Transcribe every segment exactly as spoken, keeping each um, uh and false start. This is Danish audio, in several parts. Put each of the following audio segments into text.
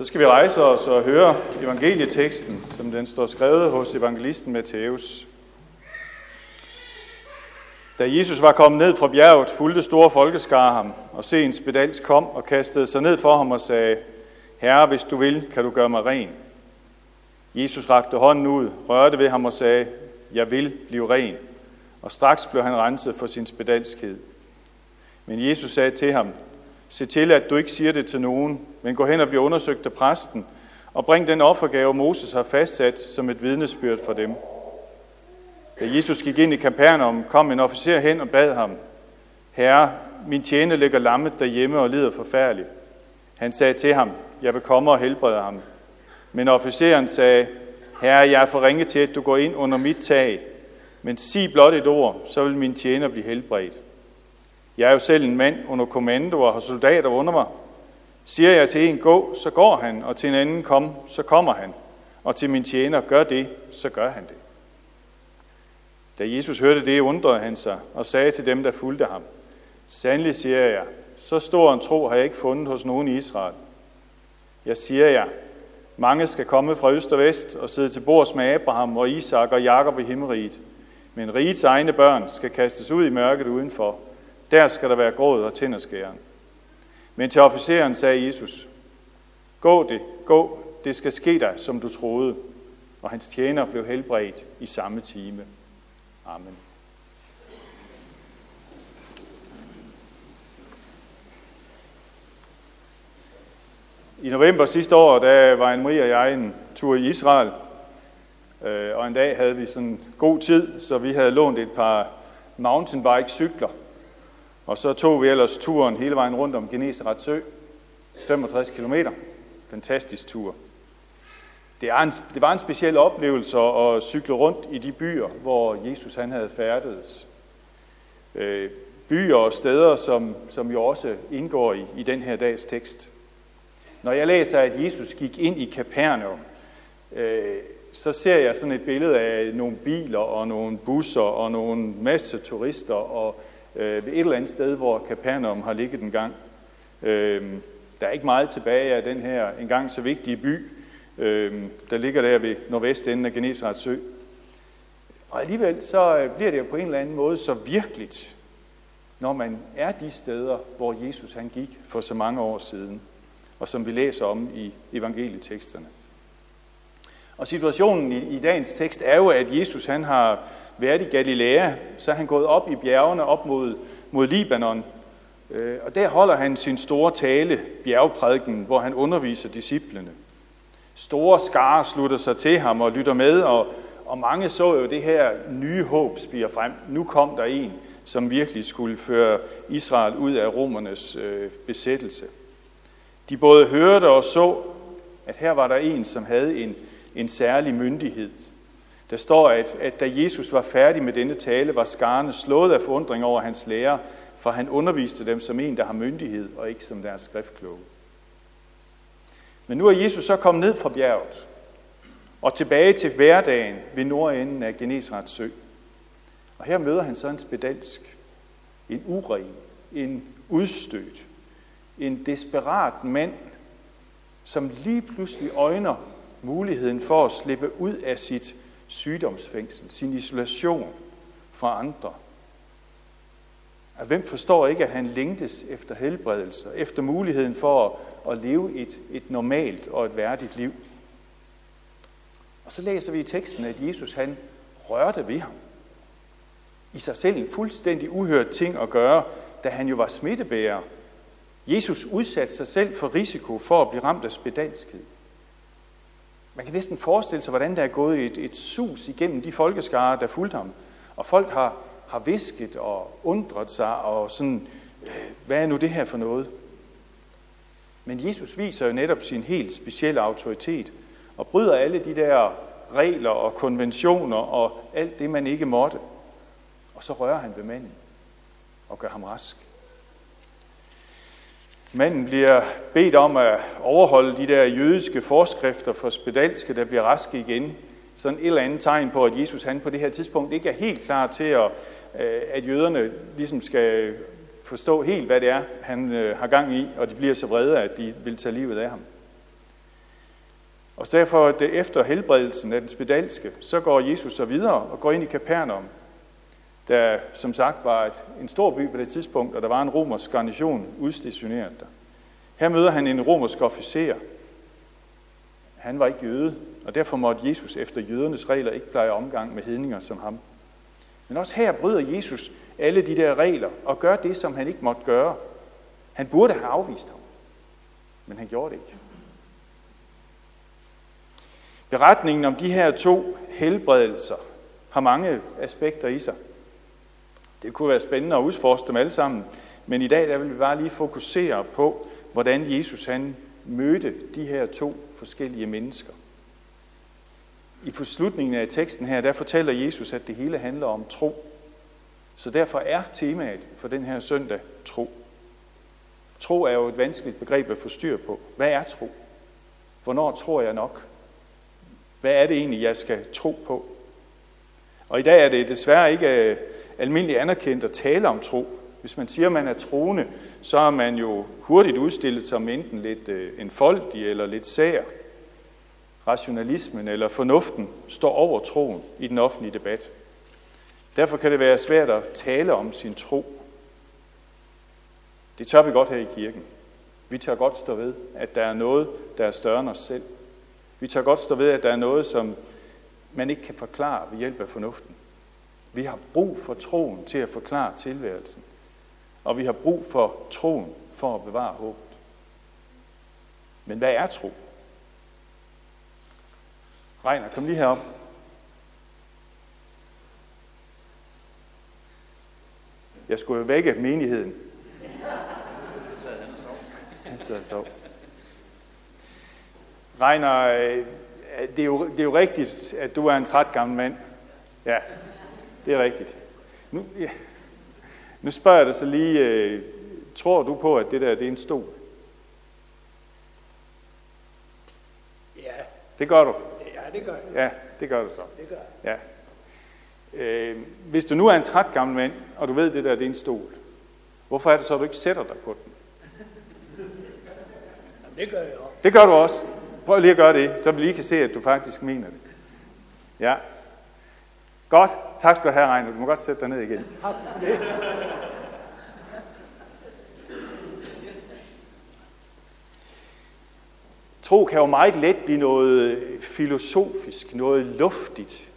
Så skal vi rejse os og høre evangelieteksten, som den står skrevet hos evangelisten Matteus. Da Jesus var kommet ned fra bjerget, fulgte store folkeskare ham, og se en spedalsk kom og kastede sig ned for ham og sagde, Herre, hvis du vil, kan du gøre mig ren. Jesus rakte hånden ud, rørte ved ham og sagde, Jeg vil blive ren. Og straks blev han renset for sin spedalskhed. Men Jesus sagde til ham, Se til, at du ikke siger det til nogen, men gå hen og bliv undersøgt af præsten, og bring den offergave, Moses har fastsat som et vidnesbyrd for dem. Da Jesus gik ind i Kapernaum, kom en officer hen og bad ham, Herre, min tjener ligger lammet derhjemme og lider forfærdeligt. Han sagde til ham, Jeg vil komme og helbrede ham. Men officeren sagde, Herre, jeg er for ringe til, at du går ind under mit tag, men sig blot et ord, så vil min tjener blive helbredt. Jeg er jo selv en mand under kommando og har soldater under mig. Siger jeg til en gå, så går han, og til en anden kom, så kommer han. Og til min tjener gør det, så gør han det. Da Jesus hørte det, undrede han sig og sagde til dem, der fulgte ham, Sandelig siger jeg, så stor en tro har jeg ikke fundet hos nogen i Israel. Jeg siger jer, mange skal komme fra øst og vest og sidde til bords med Abraham og Isak og Jakob i himmeriget, men rigets egne børn skal kastes ud i mørket udenfor. Der skal der være gråd og tænderskæren. Men til officeren sagde Jesus, Gå det, gå, det skal ske dig, som du troede. Og hans tjener blev helbredt i samme time. Amen. I november sidste år, der var Anne-Marie og jeg en tur i Israel. Og en dag havde vi sådan god tid, så vi havde lånt et par mountainbike-cykler. Og så tog vi ellers turen hele vejen rundt om Genesaret sø, femogtres kilometer. Fantastisk tur. Det, en, det var en speciel oplevelse at cykle rundt i de byer, hvor Jesus han havde færdedes. Øh, byer og steder, som, som jo også indgår i, i den her dags tekst. Når jeg læser, at Jesus gik ind i Kapernaum, øh, så ser jeg sådan et billede af nogle biler og nogle busser og nogle masse turister og ved et eller andet sted, hvor Kapernaum har ligget en gang. Der er ikke meget tilbage af den her engang så vigtige by, der ligger der ved nordvestenden af Genesarets sø. Og alligevel så bliver det jo på en eller anden måde så virkeligt, når man er de steder, hvor Jesus han gik for så mange år siden, og som vi læser om i evangelieteksterne. Og situationen i dagens tekst er jo, at Jesus han har været i Galilea, så er han gået op i bjergene, op mod, mod Libanon. Og der holder han sin store tale, bjergprædiken, hvor han underviser disciplene. Store skarer slutter sig til ham og lytter med, og, og mange så jo det her nye håb spire frem. Nu kom der en, som virkelig skulle føre Israel ud af romernes øh, besættelse. De både hørte og så, at her var der en, som havde en, en særlig myndighed. Der står, at, at da Jesus var færdig med denne tale, var skarne slået af forundring over hans lærer, for han underviste dem som en, der har myndighed, og ikke som deres skriftkloge. Men nu er Jesus så kommet ned fra bjerget, og tilbage til hverdagen ved nordenden af Genesarets sø. Og her møder han så en spedalsk, en uren, en udstødt, en desperat mand, som lige pludselig øjner muligheden for at slippe ud af sit sygdomsfængsel, sin isolation fra andre. Og hvem forstår ikke, at han længtes efter helbredelse, efter muligheden for at leve et, et normalt og et værdigt liv? Og så læser vi i teksten, at Jesus han rørte ved ham. I sig selv en fuldstændig uhørt ting at gøre, da han jo var smittebærer. Jesus udsatte sig selv for risiko for at blive ramt af spedalskhed. Man kan næsten forestille sig, hvordan der er gået et, et sus igennem de folkeskarer, der fulgte ham. Og folk har, har visket og undret sig og sådan, hvad er nu det her for noget? Men Jesus viser jo netop sin helt specielle autoritet og bryder alle de der regler og konventioner og alt det, man ikke måtte. Og så rører han ved manden og gør ham rask. Manden bliver bedt om at overholde de der jødiske forskrifter for spedalske, der bliver raske igen. Sådan et eller andet tegn på, at Jesus han på det her tidspunkt ikke er helt klar til, at, at jøderne ligesom skal forstå helt, hvad det er, han har gang i, og de bliver så vrede, at de vil tage livet af ham. Og derfor, efter helbredelsen af den spedalske, så går Jesus så videre og går ind i Kapernaum, der som sagt var et, en stor by på det tidspunkt, og der var en romersk garnison udstationeret der. Her møder han en romersk officer. Han var ikke jøde, og derfor måtte Jesus efter jødernes regler ikke pleje omgang med hedninger som ham. Men også her bryder Jesus alle de der regler og gør det, som han ikke måtte gøre. Han burde have afvist ham, men han gjorde det ikke. Beretningen om de her to helbredelser har mange aspekter i sig. Det kunne være spændende at udforske dem alle sammen, men i dag der vil vi bare lige fokusere på, hvordan Jesus han mødte de her to forskellige mennesker. I forslutningen af teksten her, der fortæller Jesus, at det hele handler om tro. Så derfor er temaet for den her søndag tro. Tro er jo et vanskeligt begreb at få styr på. Hvad er tro? Hvornår tror jeg nok? Hvad er det egentlig, jeg skal tro på? Og i dag er det desværre ikke almindeligt anerkendt at tale om tro. Hvis man siger, at man er troende, så er man jo hurtigt udstillet som enten lidt enfoldig eller lidt sær. Rationalismen eller fornuften står over troen i den offentlige debat. Derfor kan det være svært at tale om sin tro. Det tør vi godt her i kirken. Vi tør godt stå ved, at der er noget, der er større end os selv. Vi tør godt stå ved, at der er noget, som man ikke kan forklare ved hjælp af fornuften. Vi har brug for troen til at forklare tilværelsen. Og vi har brug for troen for at bevare håbet. Men hvad er tro? Rainer, kom lige herop. Jeg skulle jo vække menigheden. Så han og sov. Han sad og sov. Rainer, det er, jo, det er jo rigtigt, at du er en træt gammel mand. Ja, det er rigtigt. Nu, ja. nu spørger jeg dig så lige, tror du på, at det der det er en stol? Ja. Det gør du. Det gør jeg. Ja, det gør du så. Det gør jeg. Ja. Øh, hvis du nu er en træt gammel mand, og du ved, det der det er en stol, hvorfor er det så, at du ikke sætter dig på den? Jamen, det gør jeg også. Det gør du også. Prøv lige at gøre det, så vi lige kan se, at du faktisk mener det. Ja. Godt. Tak skal du have, Rainer. Du må godt sætte dig ned igen. Tro kan jo meget let blive noget filosofisk, noget luftigt.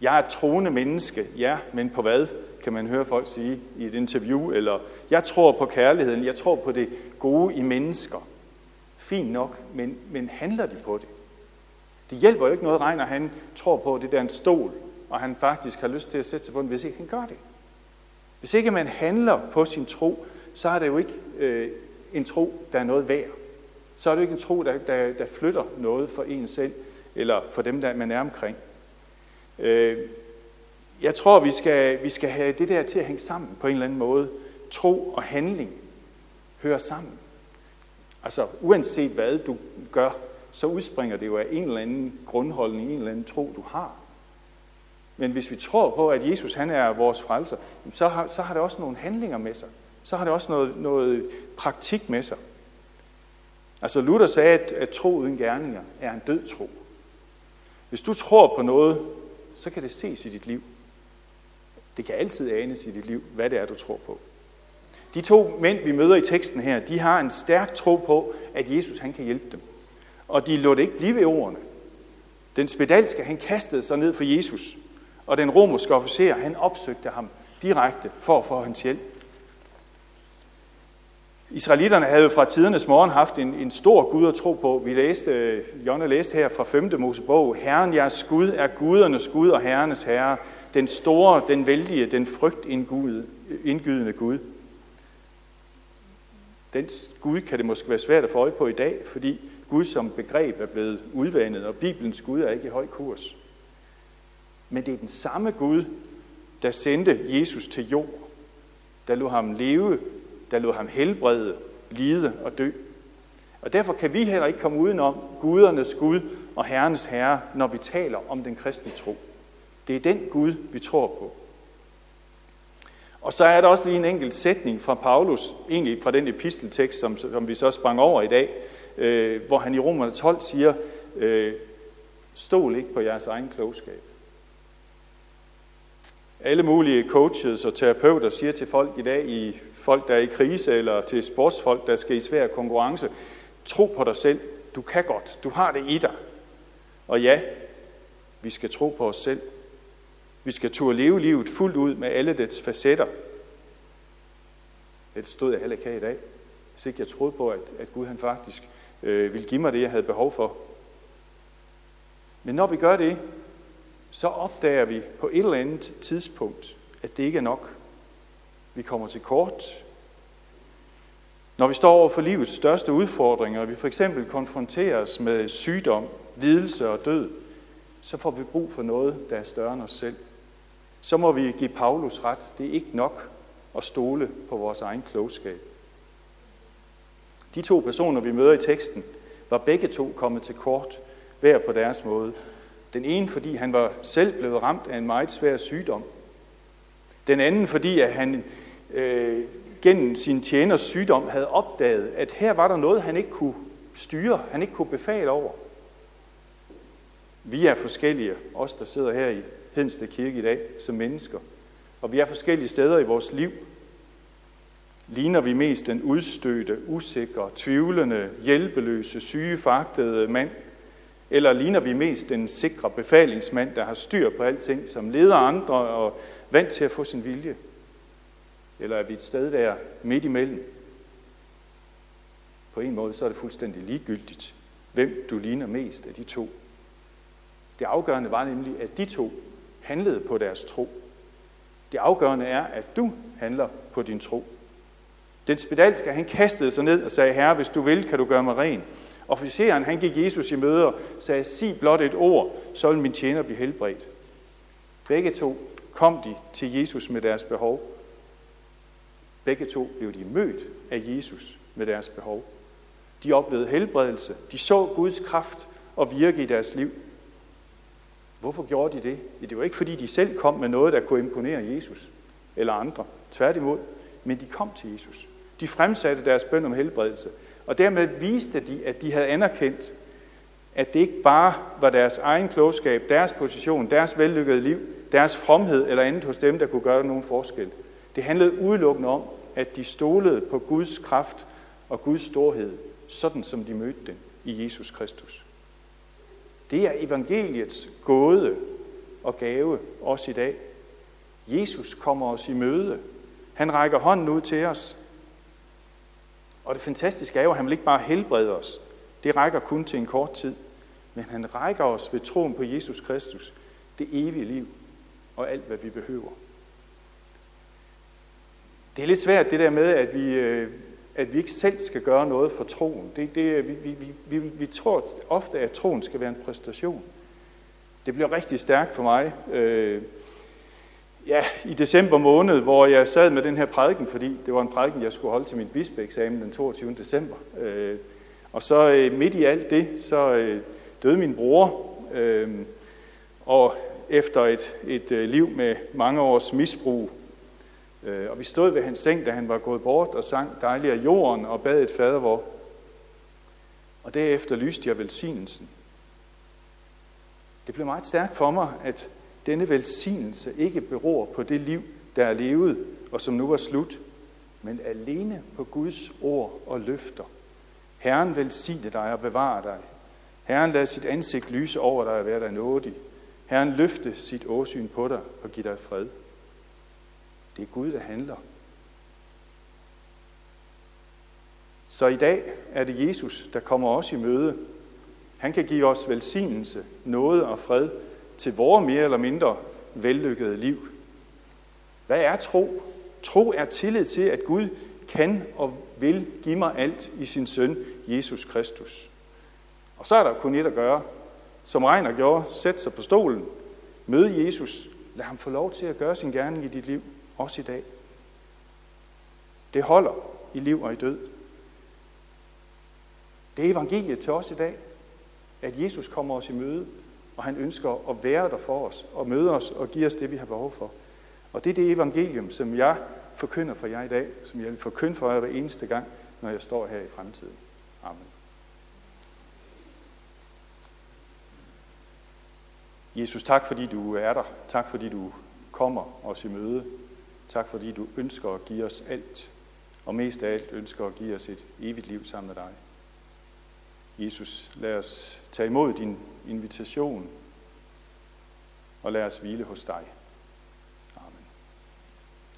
Jeg er et troende menneske, ja, men på hvad, kan man høre folk sige i et interview. Eller, jeg tror på kærligheden, jeg tror på det gode i mennesker. Fint nok, men, men handler de på det? Det hjælper jo ikke noget, Rainer, han tror på det der en stol, og han faktisk har lyst til at sætte sig på den, hvis ikke han gør det. Hvis ikke man handler på sin tro, så er det jo ikke øh, en tro, der er noget værd. Så er det ikke en tro, der, der, der flytter noget for en selv, eller for dem, der man er omkring. Øh, jeg tror, vi skal, vi skal have det der til at hænge sammen på en eller anden måde. Tro og handling hører sammen. Altså, uanset hvad du gør, så udspringer det jo af en eller anden grundholdning, en eller anden tro, du har. Men hvis vi tror på, at Jesus han er vores frelser, så har, så har det også nogle handlinger med sig. Så har det også noget, noget praktik med sig. Altså Luther sagde, at, at tro uden gerninger er en død tro. Hvis du tror på noget, så kan det ses i dit liv. Det kan altid anes i dit liv, hvad det er, du tror på. De to mænd, vi møder i teksten her, de har en stærk tro på, at Jesus han kan hjælpe dem. Og de lod det ikke blive ved ordene. Den spedalske, han kastede sig ned for Jesus. Og den romerske officer, han opsøgte ham direkte for at få hans hjælp. Israelitterne havde jo fra tidernes morgen haft en, en stor Gud at tro på. Vi læste, Jon læste her fra femte Mosebog, Herren jeres Gud er gudernes Gud og herrenes herre, den store, den vældige, den frygtindgydende Gud. Den Gud kan det måske være svært at få øje på i dag, fordi Gud som begreb er blevet udvandet, og Bibelens Gud er ikke i høj kurs. Men det er den samme Gud, der sendte Jesus til jord, der lod ham leve, der lod ham helbrede, lide og dø. Og derfor kan vi heller ikke komme udenom gudernes Gud og herrenes herre, når vi taler om den kristne tro. Det er den Gud, vi tror på. Og så er der også lige en enkelt sætning fra Paulus, egentlig fra den episteltekst, som, som vi så sprang over i dag, øh, hvor han i Romerne tolv siger, Stol ikke på jeres egen klogskab. Alle mulige coaches og terapeuter siger til folk i dag, i folk, der er i krise, eller til sportsfolk, der skal i svær konkurrence, tro på dig selv. Du kan godt. Du har det i dig. Og ja, vi skal tro på os selv. Vi skal turde leve livet fuldt ud med alle dets facetter. Det stod jeg heller ikke her i dag, hvis ikke jeg troede på, at, at Gud han faktisk øh, ville give mig det, jeg havde behov for. Men når vi gør det, så opdager vi på et eller andet tidspunkt, at det ikke er nok. Vi kommer til kort. Når vi står over for livets største udfordringer, og vi for eksempel konfronteres med sygdom, lidelse og død, så får vi brug for noget, der er større end os selv. Så må vi give Paulus ret. Det er ikke nok at stole på vores egen klogskab. De to personer, vi møder i teksten, var begge to kommet til kort, hver på deres måde. Den ene, fordi han var selv blevet ramt af en meget svær sygdom. Den anden, fordi at han øh, gennem sin tjeners sygdom havde opdaget, at her var der noget, han ikke kunne styre, han ikke kunne befale over. Vi er forskellige, os der sidder her i Hensekirke i dag, som mennesker. Og vi er forskellige steder i vores liv. Ligner vi mest den udstødte, usikre, tvivlende, hjælpeløse, syge, foragtede mand? Eller ligner vi mest den sikre befalingsmand, der har styr på alting, som leder andre og vant til at få sin vilje? Eller er vi et sted, der er midt imellem? På en måde så er det fuldstændig ligegyldigt, hvem du ligner mest af de to. Det afgørende var nemlig, at de to handlede på deres tro. Det afgørende er, at du handler på din tro. Den spedalske, han kastede sig ned og sagde, Herre, hvis du vil, kan du gøre mig ren. Officeren, han gik Jesus i møde og sagde, sig blot et ord, så vil min tjener blive helbredt. Begge to kom de til Jesus med deres behov. Begge to blev de mødt af Jesus med deres behov. De oplevede helbredelse. De så Guds kraft og virke i deres liv. Hvorfor gjorde de det? Det var ikke, fordi de selv kom med noget, der kunne imponere Jesus eller andre. Tværtimod. Men de kom til Jesus. De fremsatte deres bøn om helbredelse. Og dermed viste de, at de havde anerkendt, at det ikke bare var deres egen klogskab, deres position, deres vellykkede liv, deres fromhed eller andet hos dem, der kunne gøre nogen forskel. Det handlede udelukkende om, at de stolede på Guds kraft og Guds storhed, sådan som de mødte den i Jesus Kristus. Det er evangeliets gåde og gave også i dag. Jesus kommer os i møde. Han rækker hånden ud til os. Og det fantastiske er jo, at han vil ikke bare helbrede os. Det rækker kun til en kort tid. Men han rækker os ved troen på Jesus Kristus, det evige liv og alt, hvad vi behøver. Det er lidt svært det der med, at vi, at vi ikke selv skal gøre noget for troen. Det, det, vi, vi, vi, vi tror ofte, at troen skal være en præstation. Det bliver rigtig stærkt for mig. Ja, i december måned, hvor jeg sad med den her prædiken, fordi det var en prædiken, jeg skulle holde til min bispeeksamen den toogtyvende december. Og så midt i alt det, så døde min bror. Og efter et, et liv med mange års misbrug. Og vi stod ved hans seng, da han var gået bort, og sang Dejlig er jorden og bad et fadervor. Og derefter lyste jeg velsignelsen. Det blev meget stærkt for mig, at denne velsignelse ikke beror på det liv, der er levet, og som nu var slut, men alene på Guds ord og løfter. Herren velsigne dig og bevare dig. Herren lad sit ansigt lyse over dig og være dig nådig. Herren løfte sit åsyn på dig og give dig fred. Det er Gud, der handler. Så i dag er det Jesus, der kommer os i møde. Han kan give os velsignelse, nåde og fred, til vores mere eller mindre vellykkede liv. Hvad er tro? Tro er tillid til, at Gud kan og vil give mig alt i sin søn, Jesus Kristus. Og så er der kun et at gøre. Som Rainer gjorde, sæt sig på stolen, møde Jesus, lad ham få lov til at gøre sin gerning i dit liv, også i dag. Det holder i liv og i død. Det er evangeliet til os i dag, at Jesus kommer os i møde, og han ønsker at være der for os, og møde os og give os det, vi har behov for. Og det er det evangelium, som jeg forkynder for jer i dag, som jeg vil forkynde for jer hver eneste gang, når jeg står her i fremtiden. Amen. Jesus, tak fordi du er der. Tak fordi du kommer os i møde. Tak fordi du ønsker at give os alt. Og mest af alt ønsker at give os et evigt liv sammen med dig. Jesus, lad os tage imod din invitation. Og lad os hvile hos dig.